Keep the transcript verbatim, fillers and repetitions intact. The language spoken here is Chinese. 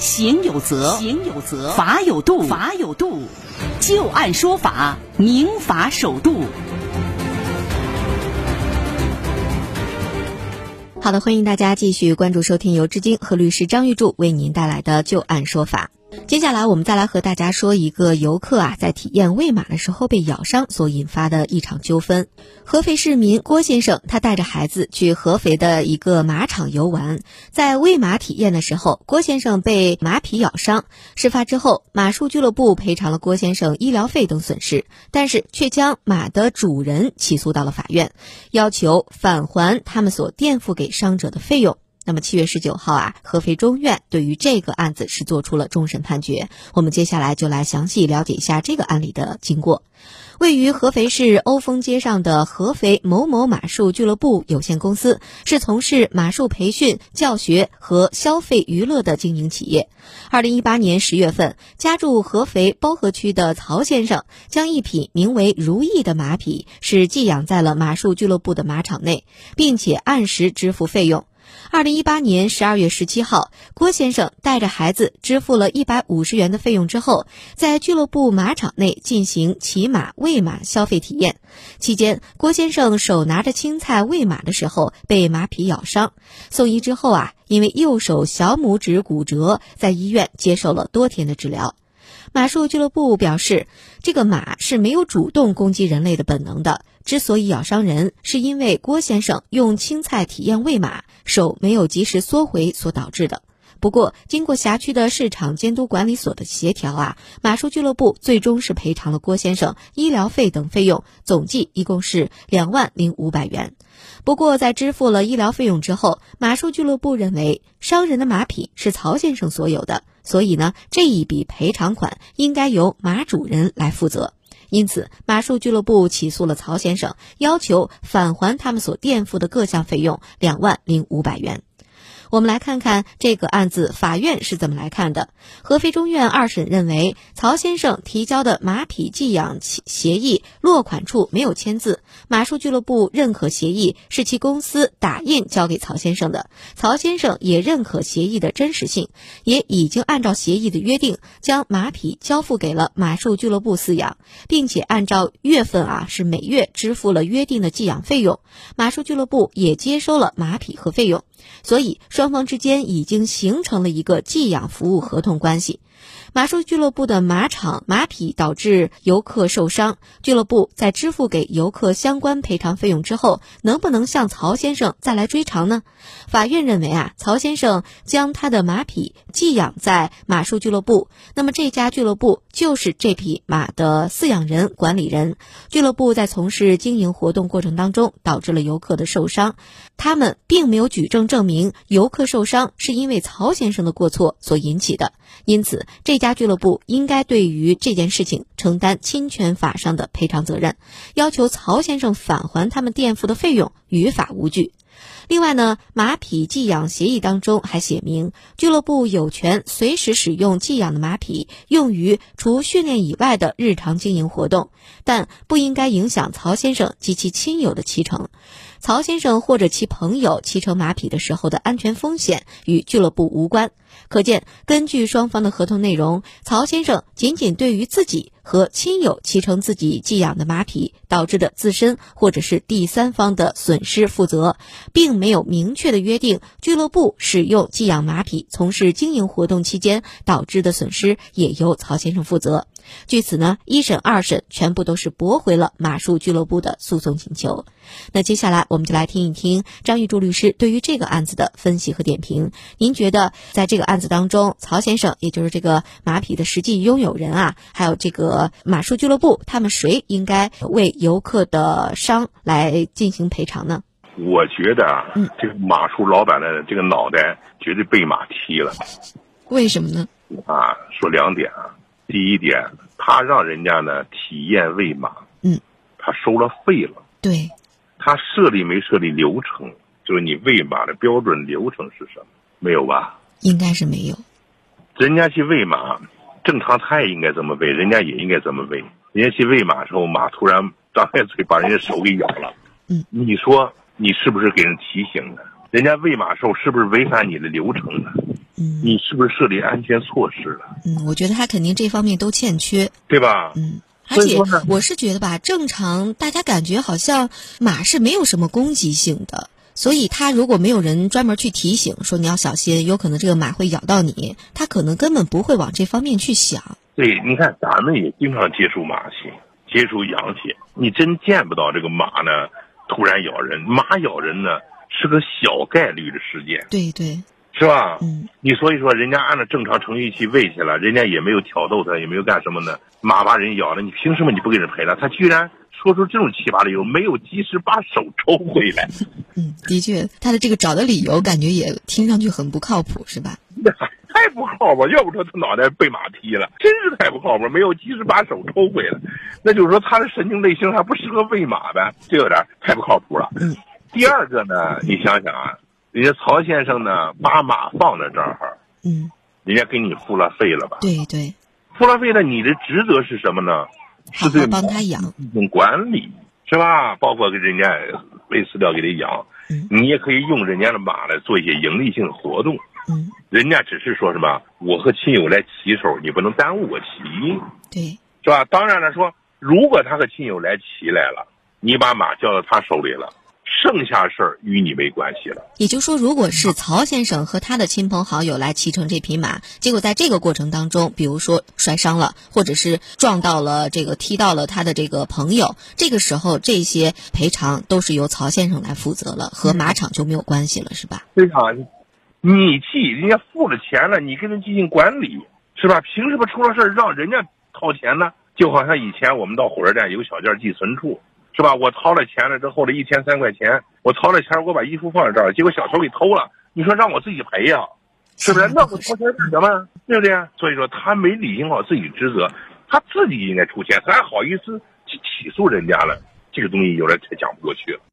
行有责，行有责；法有度，法有度；就案说法，明法守度。好的，欢迎大家继续关注收听由知经和律师张玉柱为您带来的《就案说法》。接下来我们再来和大家说一个游客啊在体验喂马的时候被咬伤所引发的一场纠纷。合肥市民郭先生他带着孩子去合肥的一个马场游玩，在喂马体验的时候，郭先生被马匹咬伤。事发之后，马术俱乐部赔偿了郭先生医疗费等损失，但是却将马的主人起诉到了法院，要求返还他们所垫付给伤者的费用。那么七月十九号啊，合肥中院对于这个案子是做出了终审判决。我们接下来就来详细了解一下这个案例的经过。位于合肥市欧峰街上的合肥某某马术俱乐部有限公司是从事马术培训、教学和消费娱乐的经营企业。二零一八年十月份，家住合肥包河区的曹先生将一匹名为如意的马匹是寄养在了马术俱乐部的马场内，并且按时支付费用。二零一八年十二月十七号，郭先生带着孩子支付了一百五十元的费用之后，在俱乐部马场内进行骑马喂马消费体验。期间，郭先生手拿着青菜喂马的时候被马匹咬伤，送医之后啊，因为右手小拇指骨折，在医院接受了多天的治疗。马术俱乐部表示，这个马是没有主动攻击人类的本能的，之所以咬伤人，是因为郭先生用青菜体验喂马，手没有及时缩回所导致的。不过，经过辖区的市场监督管理所的协调啊，马术俱乐部最终是赔偿了郭先生医疗费等费用，总计一共是两万零五百元。不过，在支付了医疗费用之后，马术俱乐部认为伤人的马匹是曹先生所有的，所以呢，这一笔赔偿款应该由马主人来负责。因此，马术俱乐部起诉了曹先生，要求返还他们所垫付的各项费用两万零五百元。我们来看看这个案子法院是怎么来看的。合肥中院二审认为，曹先生提交的马匹寄养协议落款处没有签字，马术俱乐部认可协议是其公司打印交给曹先生的，曹先生也认可协议的真实性，也已经按照协议的约定将马匹交付给了马术俱乐部饲养，并且按照月份啊是每月支付了约定的寄养费用，马术俱乐部也接收了马匹和费用，所以双方之间已经形成了一个寄养服务合同关系。马术俱乐部的马场马匹导致游客受伤，俱乐部在支付给游客相关赔偿费用之后，能不能向曹先生再来追偿呢？法院认为啊，曹先生将他的马匹寄养在马术俱乐部，那么这家俱乐部就是这匹马的饲养人、管理人。俱乐部在从事经营活动过程当中导致了游客的受伤，他们并没有举证证明游客受伤是因为曹先生的过错所引起的，因此这家俱乐部应该对于这件事情承担侵权法上的赔偿责任，要求曹先生返还他们垫付的费用，于法无据。另外呢，马匹寄养协议当中还写明，俱乐部有权随时使用寄养的马匹用于除训练以外的日常经营活动，但不应该影响曹先生及其亲友的骑乘，曹先生或者其朋友骑乘马匹的时候的安全风险与俱乐部无关。可见，根据双方的合同内容，曹先生仅仅对于自己和亲友骑乘自己寄养的马匹导致的自身或者是第三方的损失负责，并没有明确的约定俱乐部使用寄养马匹从事经营活动期间导致的损失也由曹先生负责。据此呢，一审二审全部都是驳回了马术俱乐部的诉讼请求。那接下来我们就来听一听张玉柱律师对于这个案子的分析和点评。您觉得在这个案子当中，曹先生也就是这个马匹的实际拥有人啊，还有这个马术俱乐部，他们谁应该为游客的伤来进行赔偿呢？我觉得啊，嗯、这个马术老板的这个脑袋绝对被马踢了。为什么呢？啊，说两点啊。第一点，他让人家呢体验喂马，嗯，他收了费了，对，他设立没设立流程，就是你喂马的标准流程是什么？没有吧？应该是没有。人家去喂马，正常他也应该这么喂，人家也应该这么喂。人家去喂马的时候，马突然张开嘴把人家手给咬了，嗯，你说你是不是给人提醒的？人家喂马兽是不是违反你的流程了？嗯，你是不是设立安全措施了？嗯，我觉得他肯定这方面都欠缺，对吧？嗯，而且我是觉得吧，正常大家感觉好像马是没有什么攻击性的，所以他如果没有人专门去提醒说你要小心，有可能这个马会咬到你，他可能根本不会往这方面去想。对，你看咱们也经常接触马戏，接触羊血，你真见不到这个马呢突然咬人，马咬人呢是个小概率的事件，对对，是吧？嗯，你所以说人家按照正常程序去喂去了，人家也没有挑逗他，也没有干什么呢，马把人咬了，你凭什么你不给人赔了？他居然说出这种奇葩理由，没有及时把手抽回来。嗯，的确，他的这个找的理由感觉也听上去很不靠谱，是吧？太不靠谱，要不说他脑袋被马踢了，真是太不靠谱，没有及时把手抽回来，那就是说他的神经类型还不适合喂马呗，这有点太不靠谱了。嗯，第二个呢，你想想啊，人家曹先生呢把马放在这儿，嗯，人家给你付了费了吧？对对，付了费了，你的职责是什么呢？是对帮他养，用管理是吧？包括给人家喂饲料给他养，嗯，你也可以用人家的马来做一些盈利性的活动。嗯，人家只是说什么，我和亲友来骑手，你不能耽误我骑，对，是吧？当然了说，如果他和亲友来骑来了，你把马交到他手里了，剩下事儿与你没关系了。也就是说，如果是曹先生和他的亲朋好友来骑乘这匹马，结果在这个过程当中，比如说摔伤了，或者是撞到了这个踢到了他的这个朋友，这个时候这些赔偿都是由曹先生来负责了，和马场就没有关系了，是吧？对啊，你既人家付了钱了，你跟人进行管理，是吧？凭什么出了事儿让人家掏钱呢？就好像以前我们到火车站有个小件寄存处，是吧？我掏了钱了之后的一千三块钱，我掏了钱，我把衣服放在这儿，结果小偷给偷了，你说让我自己赔呀、啊，是不是？那我掏钱干什么？对不对？所以说他没履行好自己职责，他自己应该出钱，他还好意思去起诉人家了，这个东西有点太讲不过去了。